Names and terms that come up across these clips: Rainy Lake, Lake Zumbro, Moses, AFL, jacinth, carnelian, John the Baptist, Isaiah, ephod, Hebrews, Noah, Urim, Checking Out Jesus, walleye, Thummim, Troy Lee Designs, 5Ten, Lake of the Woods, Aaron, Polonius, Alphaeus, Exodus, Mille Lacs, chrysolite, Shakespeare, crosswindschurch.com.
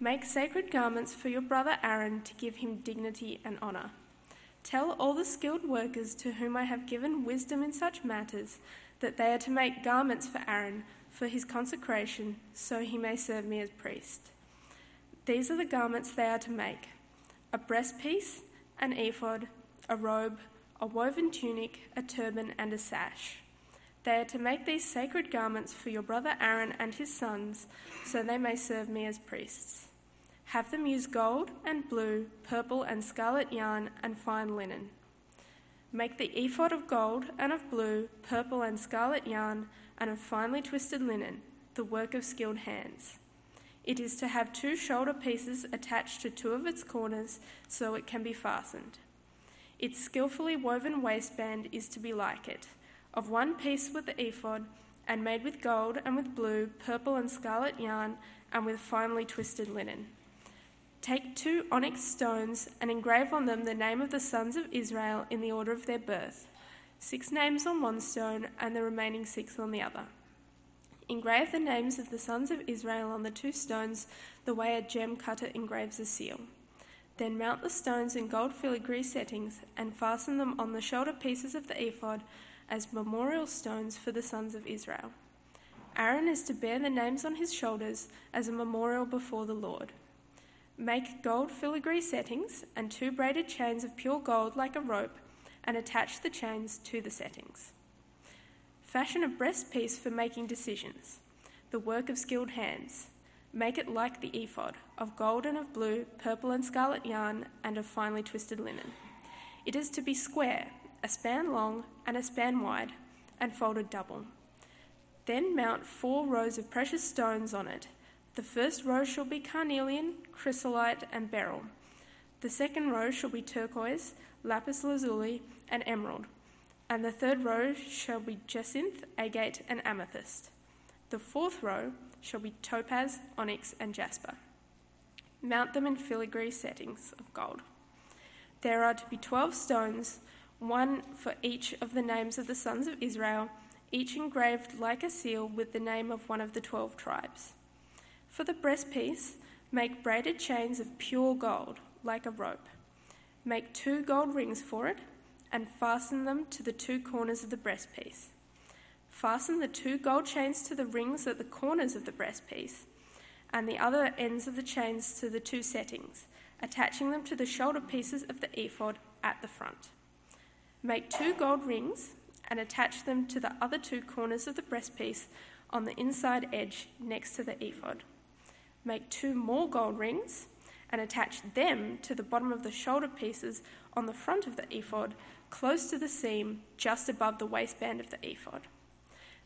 Make sacred garments for your brother Aaron to give him dignity and honour. Tell all the skilled workers to whom I have given wisdom in such matters that they are to make garments for Aaron for his consecration, so he may serve me as priest. These are the garments they are to make: a breastpiece, an ephod, a robe, a woven tunic, a turban and a sash. They are to make these sacred garments for your brother Aaron and his sons, so they may serve me as priests. Have them use gold and blue, purple and scarlet yarn and fine linen. Make the ephod of gold and of blue, purple and scarlet yarn and of finely twisted linen, the work of skilled hands. It is to have two shoulder pieces attached to two of its corners so it can be fastened. Its skillfully woven waistband is to be like it, of one piece with the ephod, and made with gold and with blue, purple and scarlet yarn, and with finely twisted linen. Take two onyx stones and engrave on them the name of the sons of Israel in the order of their birth, 6 names on one stone and the remaining 6 on the other. Engrave the names of the sons of Israel on the 2 stones the way a gem cutter engraves a seal. Then mount the stones in gold filigree settings and fasten them on the shoulder pieces of the ephod as memorial stones for the sons of Israel. Aaron is to bear the names on his shoulders as a memorial before the Lord. Make gold filigree settings and 2 braided chains of pure gold like a rope, and attach the chains to the settings. Fashion a breastpiece for making decisions, the work of skilled hands. Make it like the ephod, of gold and of blue, purple and scarlet yarn, and of finely twisted linen. It is to be square, a span long and a span wide, and folded double. Then mount 4 rows of precious stones on it. The first row shall be carnelian, chrysolite, and beryl. The second row shall be turquoise, lapis lazuli, and emerald. And the third row shall be jacinth, agate, and amethyst. The fourth row shall be topaz, onyx, and jasper. Mount them in filigree settings of gold. There are to be 12 stones, 1 for each of the names of the sons of Israel, each engraved like a seal with the name of one of the 12 tribes. For the breastpiece, make braided chains of pure gold, like a rope. Make 2 gold rings for it, and fasten them to the 2 corners of the breastpiece. Fasten the 2 gold chains to the rings at the corners of the breastpiece, and the other ends of the chains to the 2 settings, attaching them to the shoulder pieces of the ephod at the front. Make 2 gold rings, and attach them to the other 2 corners of the breastpiece on the inside edge next to the ephod. Make 2 more gold rings, and attach them to the bottom of the shoulder pieces on the front of the ephod, close to the seam, just above the waistband of the ephod.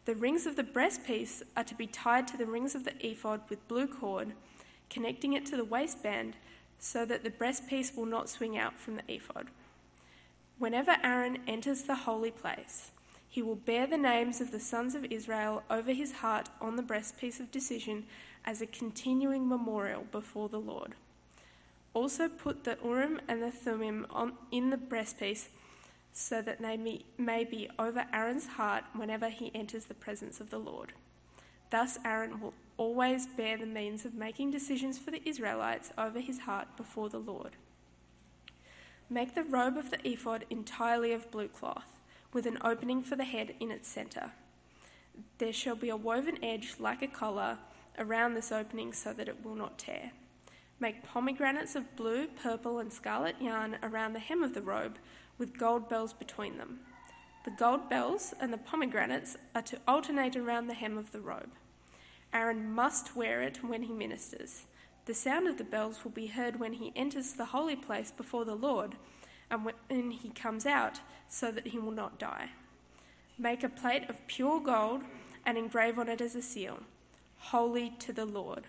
The rings of the breastpiece are to be tied to the rings of the ephod with blue cord, connecting it to the waistband so that the breastpiece will not swing out from the ephod. Whenever Aaron enters the holy place, he will bear the names of the sons of Israel over his heart on the breastpiece of decision as a continuing memorial before the Lord. Also put the Urim and the Thummim in the breastpiece so that they may be over Aaron's heart whenever he enters the presence of the Lord. Thus Aaron will always bear the means of making decisions for the Israelites over his heart before the Lord. Make the robe of the ephod entirely of blue cloth, with an opening for the head in its centre. There shall be a woven edge like a collar around this opening so that it will not tear. Make pomegranates of blue, purple and scarlet yarn around the hem of the robe with gold bells between them. The gold bells and the pomegranates are to alternate around the hem of the robe. Aaron must wear it when he ministers. The sound of the bells will be heard when he enters the holy place before the Lord and when he comes out, so that he will not die. Make a plate of pure gold and engrave on it as a seal, holy to the Lord.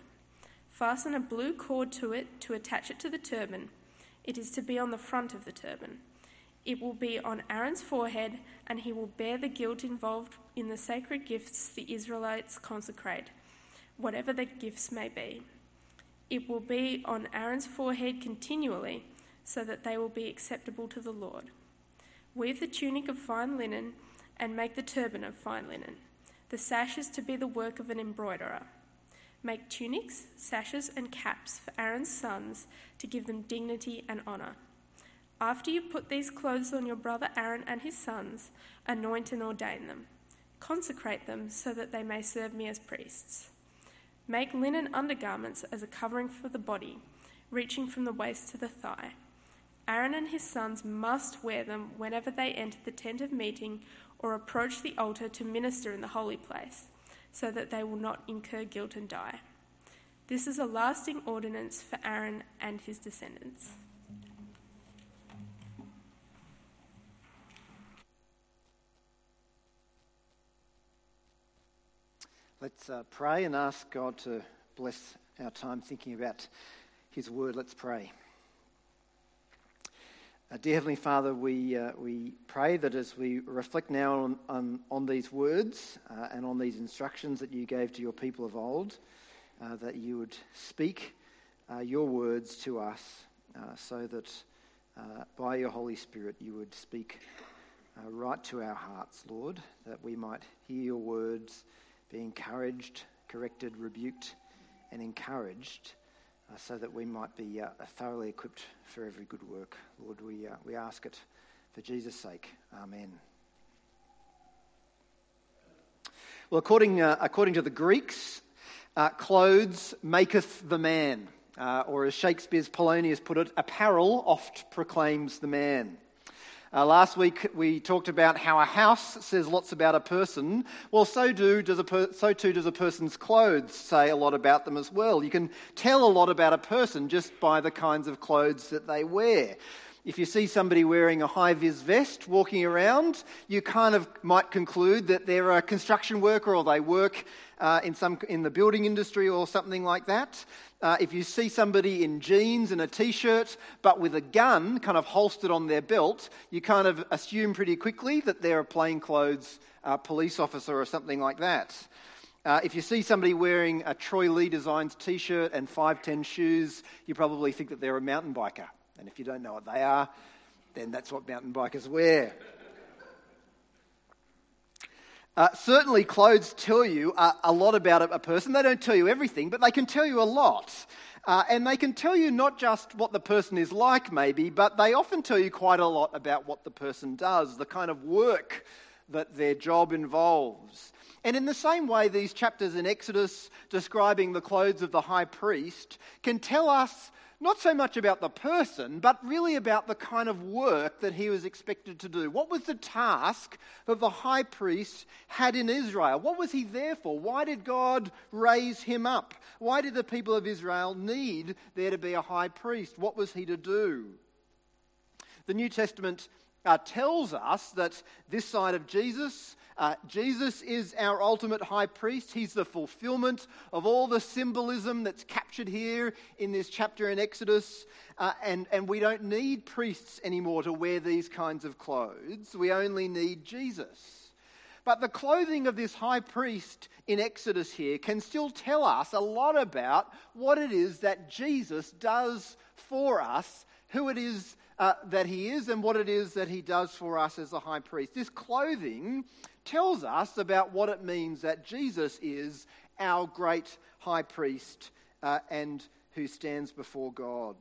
Fasten a blue cord to it to attach it to the turban. It is to be on the front of the turban. It will be on Aaron's forehead, and he will bear the guilt involved in the sacred gifts the Israelites consecrate, whatever the gifts may be. It will be on Aaron's forehead continually, so that they will be acceptable to the Lord. Weave the tunic of fine linen and make the turban of fine linen. The sash is to be the work of an embroiderer. Make tunics, sashes, and caps for Aaron's sons to give them dignity and honour. After you put these clothes on your brother Aaron and his sons, anoint and ordain them. Consecrate them so that they may serve me as priests. Make linen undergarments as a covering for the body, reaching from the waist to the thigh. Aaron and his sons must wear them whenever they enter the tent of meeting or approach the altar to minister in the holy place, so that they will not incur guilt and die. This is a lasting ordinance for Aaron and his descendants. Let's pray and ask God to bless our time thinking about his word. Let's pray. Dear Heavenly Father, we pray that as we reflect now on these words and on these instructions that you gave to your people of old, that you would speak your words to us so that by your Holy Spirit you would speak right to our hearts, Lord, that we might hear your words, be encouraged, corrected, rebuked and encouraged, so that we might be thoroughly equipped for every good work. Lord, we ask it for Jesus' sake. Amen. Well, according to the Greeks, clothes maketh the man, or as Shakespeare's Polonius put it, apparel oft proclaims the man. Last week we talked about how a house says lots about a person. Well, so too does a person's clothes say a lot about them as well. You can tell a lot about a person just by the kinds of clothes that they wear. If you see somebody wearing a high-vis vest walking around, you kind of might conclude that they're a construction worker or they work in the building industry or something like that. If you see somebody in jeans and a t-shirt but with a gun kind of holstered on their belt, you kind of assume pretty quickly that they're a plainclothes police officer or something like that. If you see somebody wearing a Troy Lee Designs t-shirt and 5Ten shoes, you probably think that they're a mountain biker. And if you don't know what they are, then that's what mountain bikers wear. Certainly, clothes tell you a lot about a person. They don't tell you everything, but they can tell you a lot. And they can tell you not just what the person is like, maybe, but they often tell you quite a lot about what the person does, the kind of work that their job involves. And in the same way, these chapters in Exodus describing the clothes of the high priest can tell us not so much about the person, but really about the kind of work that he was expected to do. What was the task that the high priest had in Israel? What was he there for? Why did God raise him up? Why did the people of Israel need there to be a high priest? What was he to do? The New Testament tells us that this side of Jesus, Jesus is our ultimate high priest. He's the fulfillment of all the symbolism that's captured here in this chapter in Exodus. And we don't need priests anymore to wear these kinds of clothes. We only need Jesus. But the clothing of this high priest in Exodus here can still tell us a lot about what it is that Jesus does for us, who it is that he is and what it is that he does for us as the high priest. This clothing tells us about what it means that Jesus is our great high priest and who stands before God.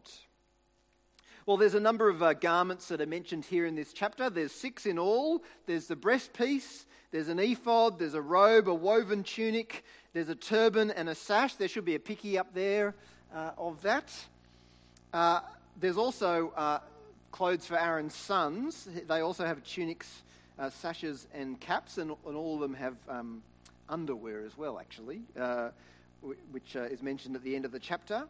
Well, there's a number of garments that are mentioned here in this chapter. There's 6 in all. There's the breastpiece, there's an ephod, there's a robe, a woven tunic, there's a turban and a sash. There should be a picky up there of that. There's also clothes for Aaron's sons. They also have tunics, sashes and caps, and all of them have underwear as well, actually, which is mentioned at the end of the chapter.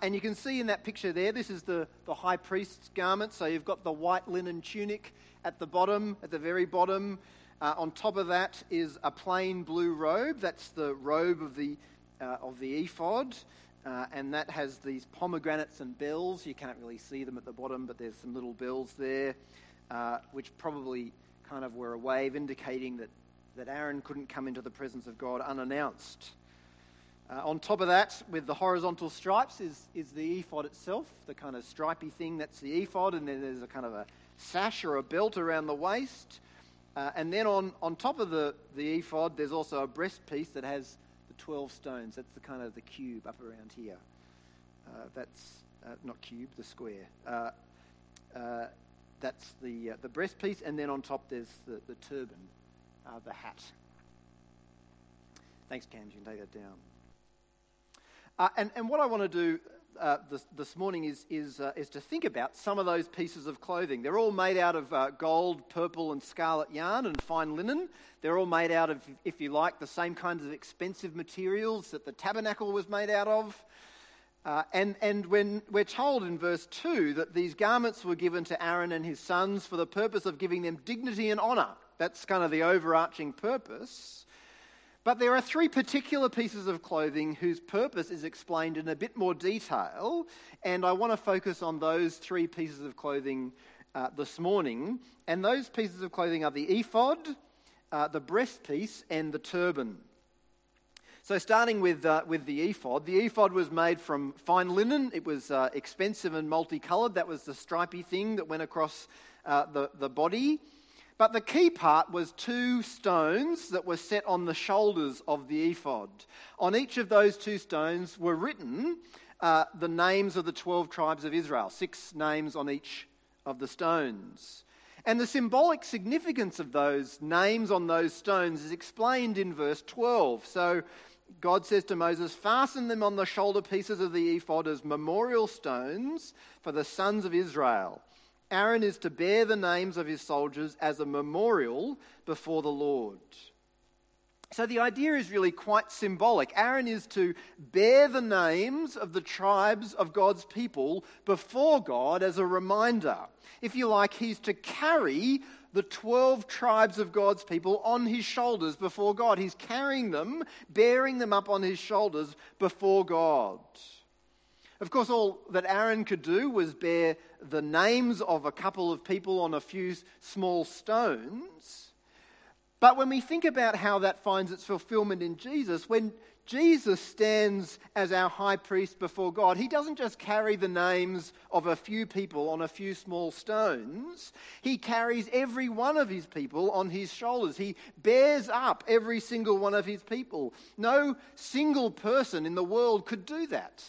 And you can see in that picture there, this is the high priest's garment. So you've got the white linen tunic at the bottom, at the very bottom. On top of that is a plain blue robe. That's the robe of the ephod. And that has these pomegranates and bells. You can't really see them at the bottom, but there's some little bells there, which probably kind of were a wave indicating that Aaron couldn't come into the presence of God unannounced. On top of that, with the horizontal stripes, is the ephod itself, the kind of stripy thing. That's the ephod, and then there's a kind of a sash or a belt around the waist. And then on top of the ephod, there's also a breastpiece that has 12 stones. That's the kind of the cube up around here. The square. That's the breast piece, and then on top there's the turban, the hat. Thanks, Cam. You can take that down. And what I want to do this morning is to think about some of those pieces of clothing. They're all made out of gold, purple, and scarlet yarn and fine linen. They're all made out of, if you like, the same kinds of expensive materials that the tabernacle was made out of. And when we're told in verse 2 that these garments were given to Aaron and his sons for the purpose of giving them dignity and honour. That's kind of the overarching purpose. But there are three particular pieces of clothing whose purpose is explained in a bit more detail, and I want to focus on those three pieces of clothing this morning. And those pieces of clothing are the ephod, the breastpiece, and the turban. So starting with the ephod was made from fine linen. It was expensive and multicoloured. That was the stripy thing that went across the body. But the key part was two stones that were set on the shoulders of the ephod. On each of those two stones were written the names of the 12 tribes of Israel, 6 names on each of the stones. And the symbolic significance of those names on those stones is explained in verse 12. So God says to Moses, "Fasten them on the shoulder pieces of the ephod as memorial stones for the sons of Israel. Aaron is to bear the names of his soldiers as a memorial before the Lord." So the idea is really quite symbolic. Aaron is to bear the names of the tribes of God's people before God as a reminder. If you like, he's to carry the 12 tribes of God's people on his shoulders before God. He's carrying them, bearing them up on his shoulders before God. Of course, all that Aaron could do was bear the names of a couple of people on a few small stones. But when we think about how that finds its fulfillment in Jesus, when Jesus stands as our high priest before God, he doesn't just carry the names of a few people on a few small stones. He carries every one of his people on his shoulders. He bears up every single one of his people. No single person in the world could do that.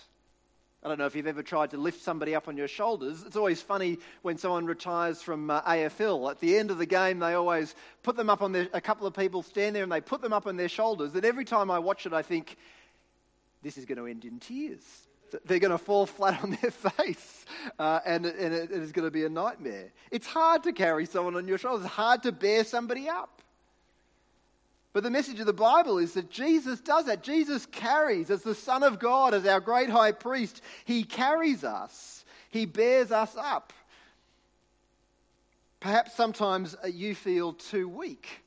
I don't know if you've ever tried to lift somebody up on your shoulders. It's always funny when someone retires from AFL. At the end of the game, they always put them up on their... A couple of people stand there and they put them up on their shoulders. And every time I watch it, I think, this is going to end in tears. They're going to fall flat on their face. And it is going to be a nightmare. It's hard to carry someone on your shoulders. It's hard to bear somebody up. But the message of the Bible is that Jesus does that. Jesus carries, as the Son of God, as our great high priest, he carries us. He bears us up. Perhaps sometimes you feel too weak.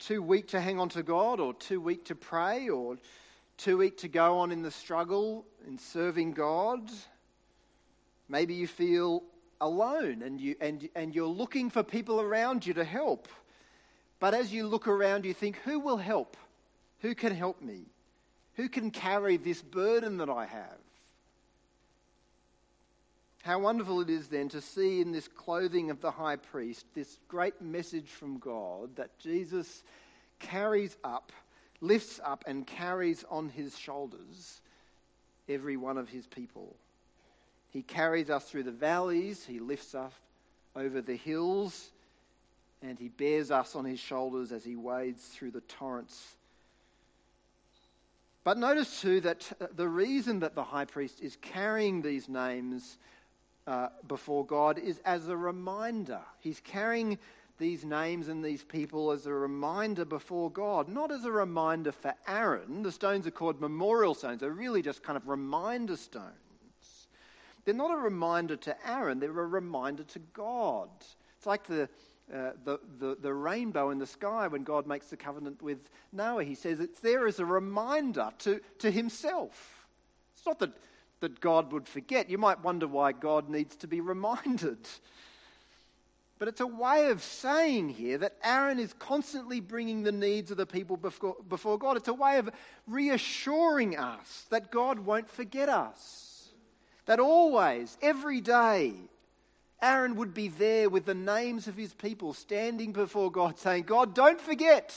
Too weak to hang on to God, or too weak to pray, or too weak to go on in the struggle, in serving God. Maybe you feel alone and you're looking for people around you to help. But as you look around, you think, who will help? Who can help me? Who can carry this burden that I have? How wonderful it is then to see in this clothing of the high priest this great message from God that Jesus carries up, lifts up and carries on his shoulders every one of his people. He carries us through the valleys, he lifts us over the hills, and he bears us on his shoulders as he wades through the torrents. But notice too that the reason that the high priest is carrying these names before God is as a reminder. He's carrying these names and these people as a reminder before God, not as a reminder for Aaron. The stones are called memorial stones. They're really just kind of reminder stones. They're not a reminder to Aaron. They're a reminder to God. It's like the rainbow in the sky when God makes the covenant with Noah. He says it's there as a reminder to himself. It's not that God would forget. You might wonder why God needs to be reminded. But it's a way of saying here that Aaron is constantly bringing the needs of the people before God. It's a way of reassuring us that God won't forget us. That always, every day, Aaron would be there with the names of his people standing before God saying, God, don't forget.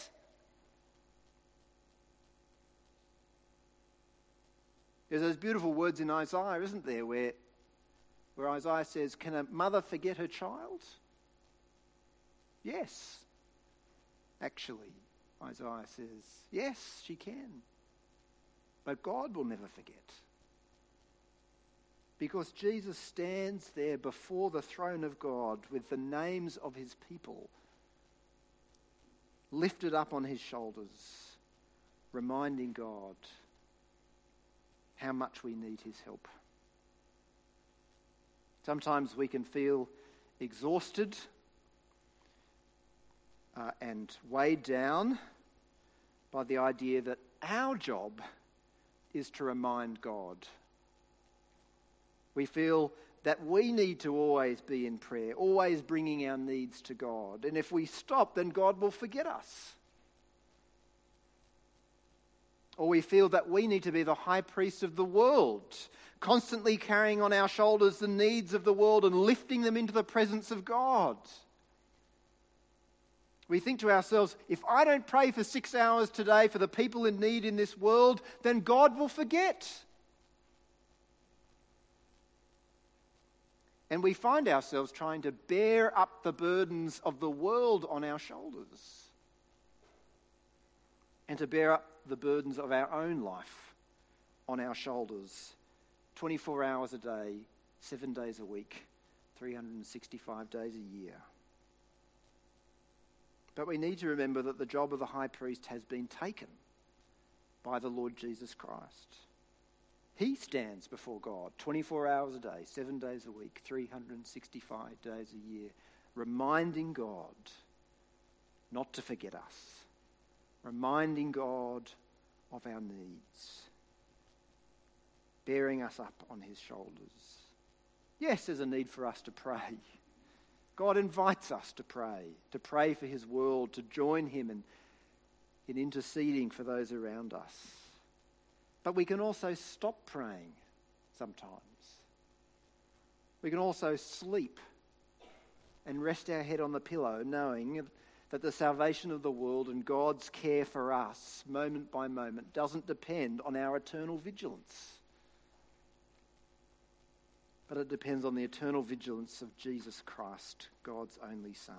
There's those beautiful words in Isaiah, isn't there, where Isaiah says, can a mother forget her child? Yes, actually, Isaiah says, yes, she can. But God will never forget. Because Jesus stands there before the throne of God with the names of his people lifted up on his shoulders, reminding God how much we need his help. Sometimes we can feel exhausted and weighed down by the idea that our job is to remind God. We feel that we need to always be in prayer, always bringing our needs to God. And if we stop, then God will forget us. Or we feel that we need to be the high priest of the world, constantly carrying on our shoulders the needs of the world and lifting them into the presence of God. We think to ourselves, if I don't pray for 6 hours today for the people in need in this world, then God will forget. And we find ourselves trying to bear up the burdens of the world on our shoulders and to bear up the burdens of our own life on our shoulders 24 hours a day, 7 days a week, 365 days a year. But we need to remember that the job of the high priest has been taken by the Lord Jesus Christ. He stands before God 24 hours a day, 7 days a week, 365 days a year, reminding God not to forget us, reminding God of our needs, bearing us up on his shoulders. Yes, there's a need for us to pray. God invites us to pray for his world, to join him in interceding for those around us. But we can also stop praying sometimes. We can also sleep and rest our head on the pillow, knowing that the salvation of the world and God's care for us, moment by moment, doesn't depend on our eternal vigilance. But it depends on the eternal vigilance of Jesus Christ, God's only Son.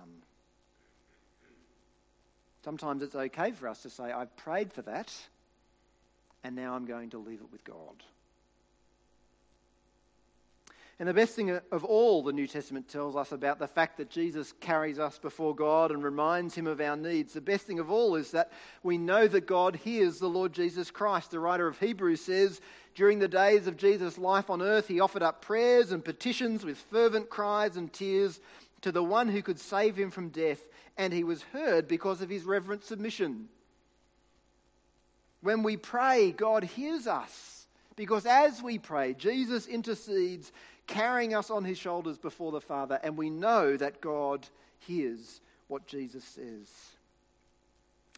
Sometimes it's okay for us to say, I've prayed for that, and now I'm going to leave it with God. And the best thing of all, the New Testament tells us about the fact that Jesus carries us before God and reminds him of our needs. The best thing of all is that we know that God hears the Lord Jesus Christ. The writer of Hebrews says, during the days of Jesus' life on earth, he offered up prayers and petitions with fervent cries and tears to the one who could save him from death, and he was heard because of his reverent submission. When we pray, God hears us, because as we pray, Jesus intercedes, carrying us on his shoulders before the Father, and we know that God hears what Jesus says.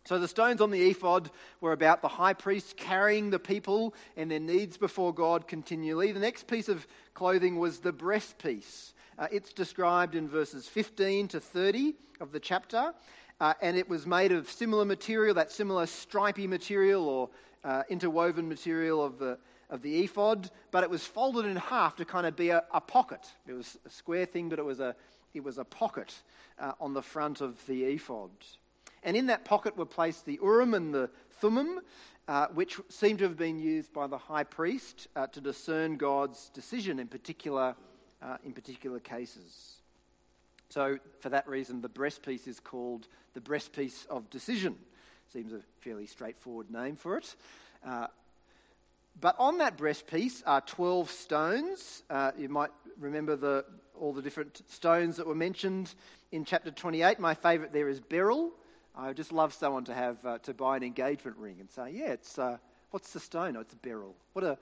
So the stones on the ephod were about the high priest carrying the people and their needs before God continually. The next piece of clothing was the breastpiece. It's described in verses 15 to 30 of the chapter. And it was made of similar material, that similar stripy material or interwoven material of the ephod, but it was folded in half to kind of be a pocket. It was a square thing, but it was a pocket on the front of the ephod. And in that pocket were placed the Urim and the Thummim, which seem to have been used by the high priest to discern God's decision in particular cases. So for that reason, the breastpiece is called the breastpiece of decision. Seems a fairly straightforward name for it. But on that breastpiece are 12 stones. You might remember all the different stones that were mentioned in chapter 28. My favourite there is beryl. I would just love someone to have to buy an engagement ring and say, "Yeah, it's what's the stone? Oh, it's beryl. What a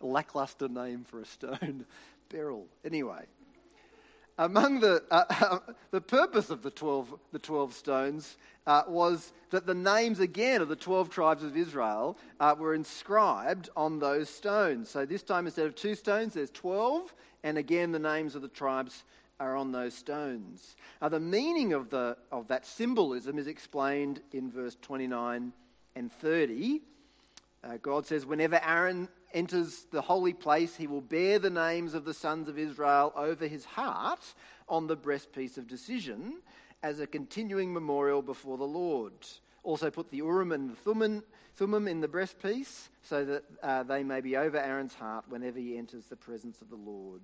lacklustre name for a stone, beryl." Anyway. Among the purpose of the 12 stones was that the names again of the 12 tribes of Israel were inscribed on those stones. So this time instead of 2 stones, there's 12, and again the names of the tribes are on those stones. The meaning of that symbolism is explained in verse 29 and 30. God says, whenever Aaron enters the holy place, he will bear the names of the sons of Israel over his heart on the breastpiece of decision as a continuing memorial before the Lord. Also put the Urim and the Thummim in the breastpiece so that they may be over Aaron's heart whenever he enters the presence of the Lord.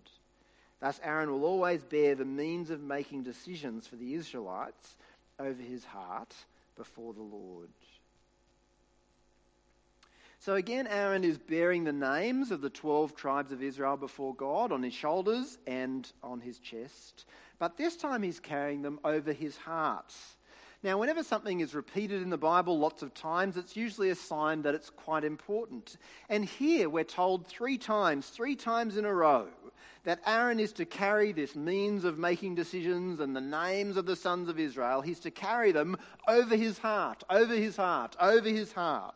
Thus Aaron will always bear the means of making decisions for the Israelites over his heart before the Lord. So again, Aaron is bearing the names of the 12 tribes of Israel before God on his shoulders and on his chest, but this time he's carrying them over his heart. Now, whenever something is repeated in the Bible lots of times, it's usually a sign that it's quite important. And here we're told three times in a row, that Aaron is to carry this means of making decisions and the names of the sons of Israel. He's to carry them over his heart, over his heart, over his heart.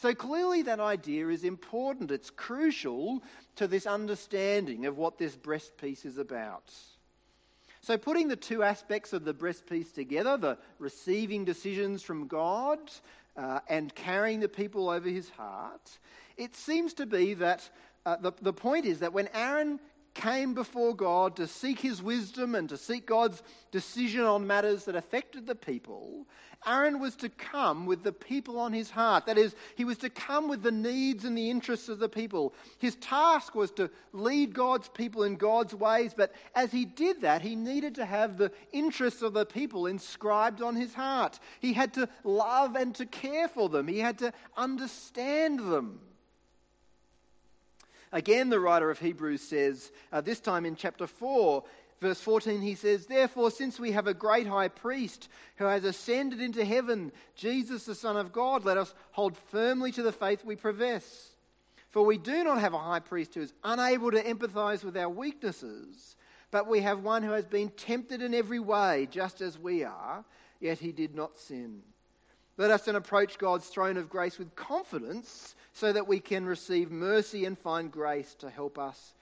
So clearly that idea is important. It's crucial to this understanding of what this breastpiece is about. So putting the two aspects of the breastpiece together, the receiving decisions from God and carrying the people over his heart, it seems to be that the point is that when Aaron came before God to seek his wisdom and to seek God's decision on matters that affected the people, Aaron was to come with the people on his heart. That is, he was to come with the needs and the interests of the people. His task was to lead God's people in God's ways, but as he did that, he needed to have the interests of the people inscribed on his heart. He had to love and to care for them. He had to understand them. Again, the writer of Hebrews says, this time in chapter 4, verse 14, he says, "Therefore, since we have a great high priest who has ascended into heaven, Jesus the Son of God, let us hold firmly to the faith we profess. For we do not have a high priest who is unable to empathize with our weaknesses, but we have one who has been tempted in every way, just as we are, yet he did not sin. Let us then approach God's throne of grace with confidence so that we can receive mercy and find grace to help us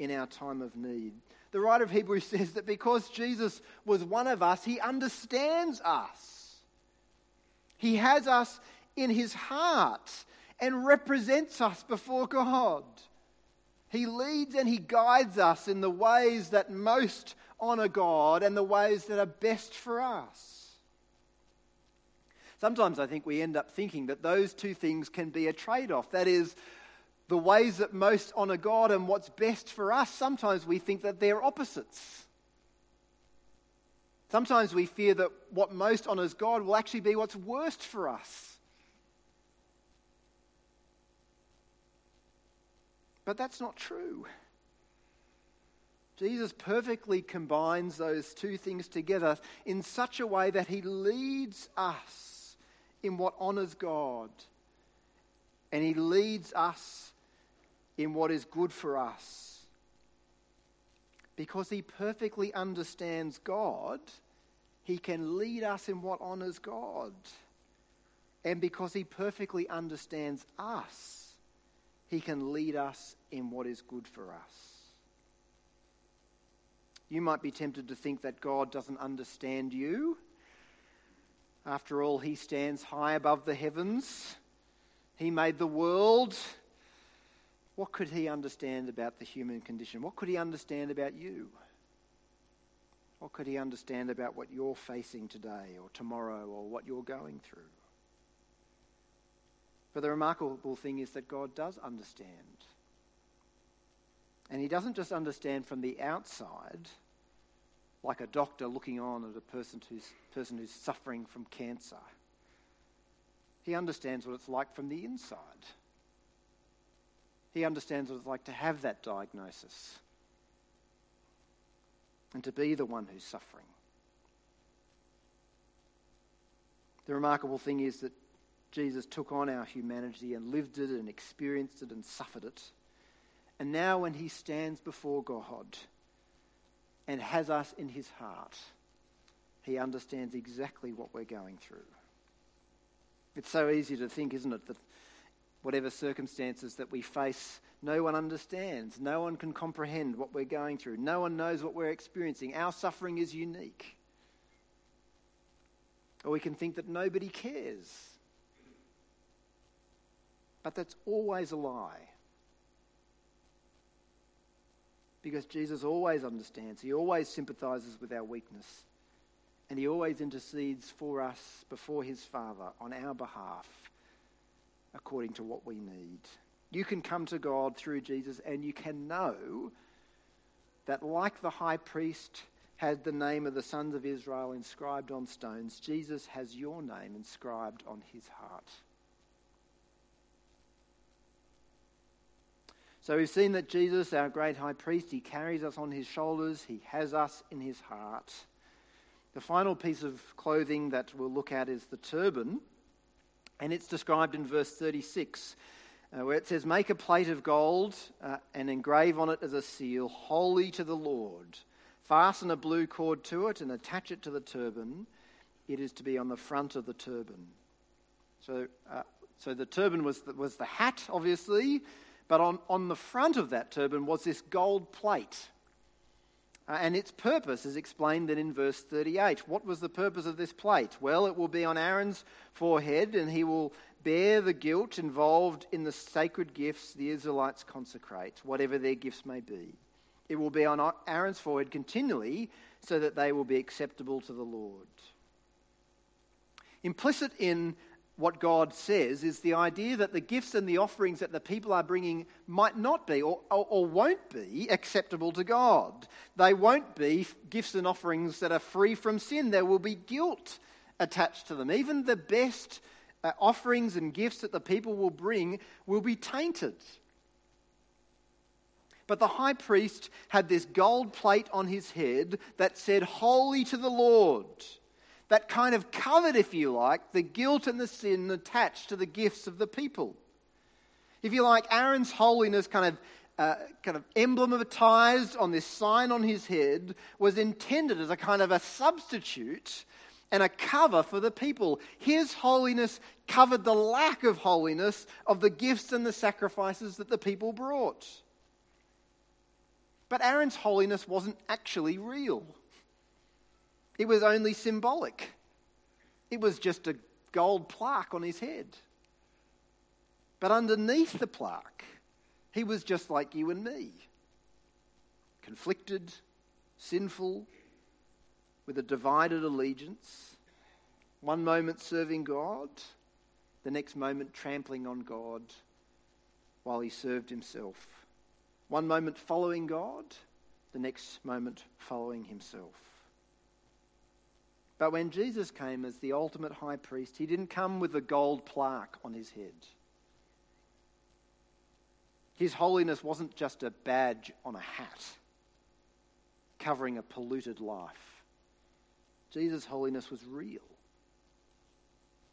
in our time of need." The writer of Hebrews says that because Jesus was one of us, he understands us. He has us in his heart and represents us before God. He leads and he guides us in the ways that most honour God and the ways that are best for us. Sometimes I think we end up thinking that those two things can be a trade-off. That is, the ways that most honour God and what's best for us, sometimes we think that they're opposites. Sometimes we fear that what most honours God will actually be what's worst for us. But that's not true. Jesus perfectly combines those two things together in such a way that he leads us in what honours God, and he leads us in what is good for us, because he perfectly understands God. He can lead us in what honours God, and because he perfectly understands us, he can lead us in what is good for us. You might be tempted to think that God doesn't understand you. After all, he stands high above the heavens. He made the world. What could he understand about the human condition? What could he understand about you? What could he understand about what you're facing today or tomorrow or what you're going through? But the remarkable thing is that God does understand. And he doesn't just understand from the outside, like a doctor looking on at a person who's suffering from cancer. He understands what it's like from the inside. He understands what it's like to have that diagnosis and to be the one who's suffering. The remarkable thing is that Jesus took on our humanity and lived it and experienced it and suffered it. And now when he stands before God and has us in his heart, he understands exactly what we're going through. It's so easy to think, isn't it, that whatever circumstances that we face, no one understands, no one can comprehend what we're going through, no one knows what we're experiencing, our suffering is unique. Or we can think that nobody cares. But that's always a lie. because Jesus always understands. He always sympathizes with our weakness. And he always intercedes for us before his Father on our behalf according to what we need. You can come to God through Jesus, and you can know that like the high priest had the name of the sons of Israel inscribed on stones, Jesus has your name inscribed on his heart. So we've seen that Jesus, our great high priest, he carries us on his shoulders, he has us in his heart. The final piece of clothing that we'll look at is the turban, and it's described in verse 36, where it says, "Make a plate of gold and engrave on it as a seal, holy to the Lord. Fasten a blue cord to it and attach it to the turban. It is to be on the front of the turban." So the turban was the hat, obviously, but on the front of that turban was this gold plate. And its purpose is explained then in verse 38. What was the purpose of this plate? Well, it will be on Aaron's forehead, and he will bear the guilt involved in the sacred gifts the Israelites consecrate, whatever their gifts may be. It will be on Aaron's forehead continually so that they will be acceptable to the Lord. Implicit in what God says is the idea that the gifts and the offerings that the people are bringing might not be or won't be acceptable to God. They won't be gifts and offerings that are free from sin. There will be guilt attached to them. Even the best offerings and gifts that the people will bring will be tainted. But the high priest had this gold plate on his head that said, "Holy to the Lord." That kind of covered, if you like, the guilt and the sin attached to the gifts of the people. If you like, Aaron's holiness, kind of emblematized on this sign on his head, was intended as a kind of a substitute and a cover for the people. His holiness covered the lack of holiness of the gifts and the sacrifices that the people brought. But Aaron's holiness wasn't actually real. It was only symbolic. It was just a gold plaque on his head. But underneath the plaque, he was just like you and me. Conflicted, sinful, with a divided allegiance. One moment serving God, the next moment trampling on God while he served himself. One moment following God, the next moment following himself. But when Jesus came as the ultimate high priest, he didn't come with a gold plaque on his head. His holiness wasn't just a badge on a hat, covering a polluted life. Jesus' holiness was real.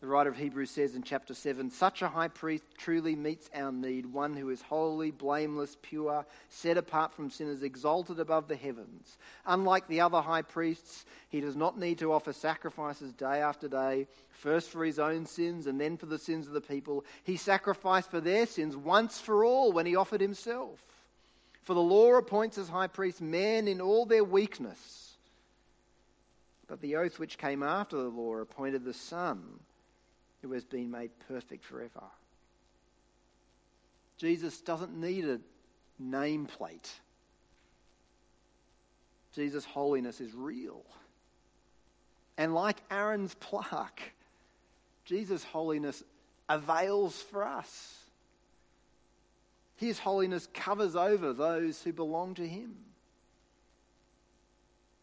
The writer of Hebrews says in chapter 7, "Such a high priest truly meets our need, one who is holy, blameless, pure, set apart from sinners, exalted above the heavens. Unlike the other high priests, he does not need to offer sacrifices day after day, first for his own sins and then for the sins of the people. He sacrificed for their sins once for all when he offered himself. For the law appoints as high priests men in all their weakness. But the oath which came after the law appointed the Son, who has been made perfect forever." Jesus doesn't need a nameplate. Jesus' holiness is real. And like Aaron's plaque, Jesus' holiness avails for us. His holiness covers over those who belong to him.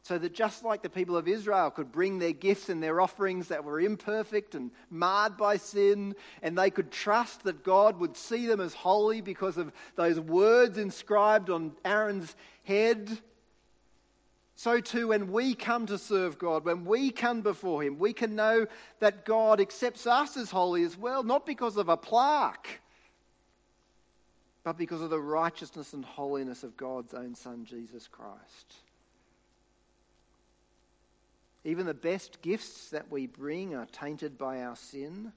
So that just like the people of Israel could bring their gifts and their offerings that were imperfect and marred by sin, and they could trust that God would see them as holy because of those words inscribed on Aaron's head, so too when we come to serve God, when we come before him, we can know that God accepts us as holy as well, not because of a plaque, but because of the righteousness and holiness of God's own Son, Jesus Christ. Even the best gifts that we bring are tainted by our sin.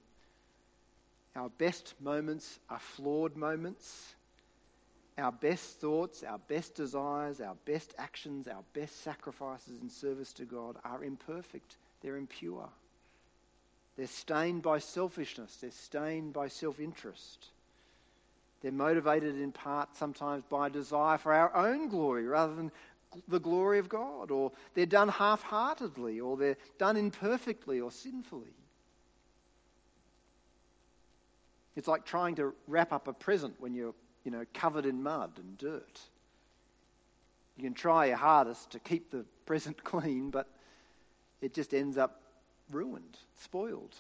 Our best moments are flawed moments. Our best thoughts, our best desires, our best actions, our best sacrifices in service to God are imperfect. They're impure. They're stained by selfishness. They're stained by self-interest. They're motivated in part sometimes by desire for our own glory rather than the glory of God, or they're done half-heartedly, or they're done imperfectly or sinfully. It's like trying to wrap up a present when you're, covered in mud and dirt. You can try your hardest to keep the present clean, but it just ends up ruined, spoiled.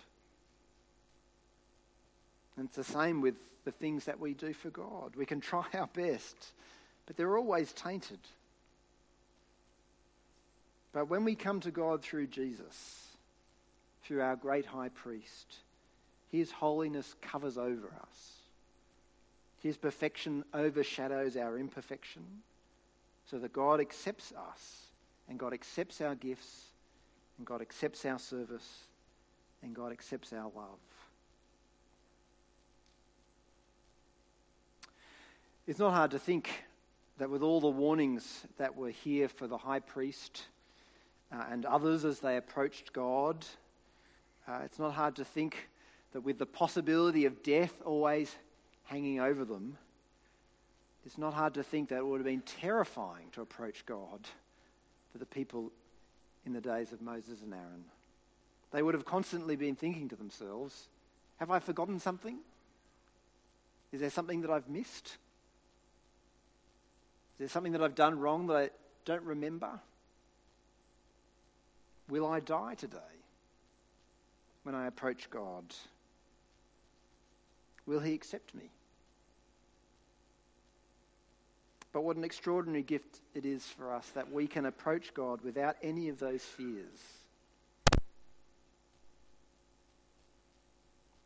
And it's the same with the things that we do for God. We can try our best, but they're always tainted. But when we come to God through Jesus, through our great high priest, his holiness covers over us. His perfection overshadows our imperfection, so that God accepts us, and God accepts our gifts, and God accepts our service, and God accepts our love. It's not hard to think that with all the warnings that were here for the high priest and others as they approached God, it's not hard to think that with the possibility of death always hanging over them, it's not hard to think that it would have been terrifying to approach God for the people in the days of Moses and Aaron. They would have constantly been thinking to themselves, have I forgotten something? Is there something that I've missed? There's something that I've done wrong that I don't remember? Will I die today when I approach God? Will he accept me? But what an extraordinary gift it is for us that we can approach God without any of those fears.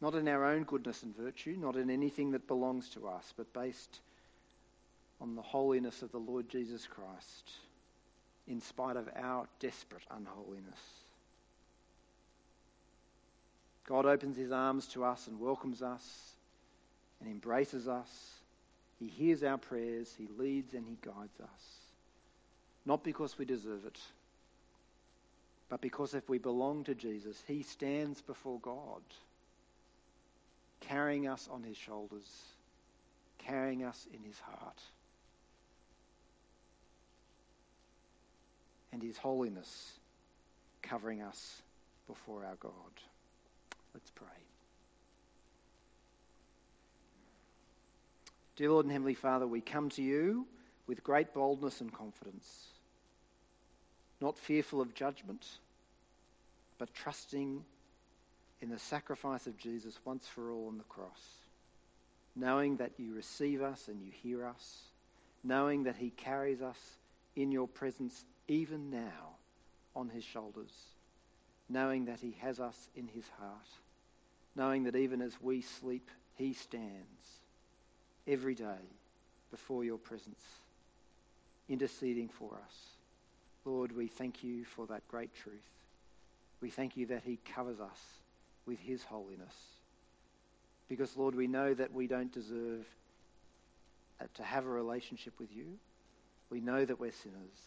Not in our own goodness and virtue, not in anything that belongs to us, but based on the holiness of the Lord Jesus Christ, in spite of our desperate unholiness. God opens his arms to us and welcomes us and embraces us. He hears our prayers, he leads and he guides us. Not because we deserve it, but because if we belong to Jesus, he stands before God, carrying us on his shoulders, carrying us in his heart. And his holiness covering us before our God. Let's pray. Dear Lord and Heavenly Father, we come to you with great boldness and confidence, not fearful of judgment, but trusting in the sacrifice of Jesus once for all on the cross, knowing that you receive us and you hear us, knowing that he carries us in your presence even now on his shoulders, knowing that he has us in his heart, knowing that even as we sleep, he stands every day before your presence, interceding for us. Lord, we thank you for that great truth. We thank you that he covers us with his holiness. Because, Lord, we know that we don't deserve to have a relationship with you. We know that we're sinners.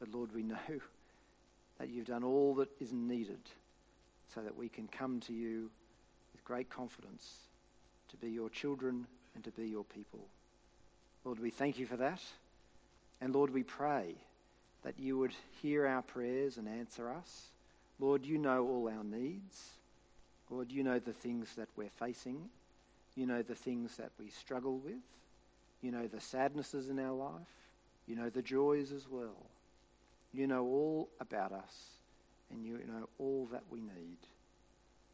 But, Lord, we know that you've done all that is needed so that we can come to you with great confidence to be your children and to be your people. Lord, we thank you for that. And, Lord, we pray that you would hear our prayers and answer us. Lord, you know all our needs. Lord, you know the things that we're facing. You know the things that we struggle with. You know the sadnesses in our life. You know the joys as well. You know all about us, and you know all that we need.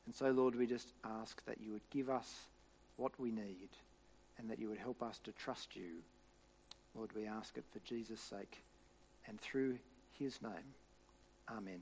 And so, Lord, we just ask that you would give us what we need and that you would help us to trust you. Lord, we ask it for Jesus' sake and through his name. Amen.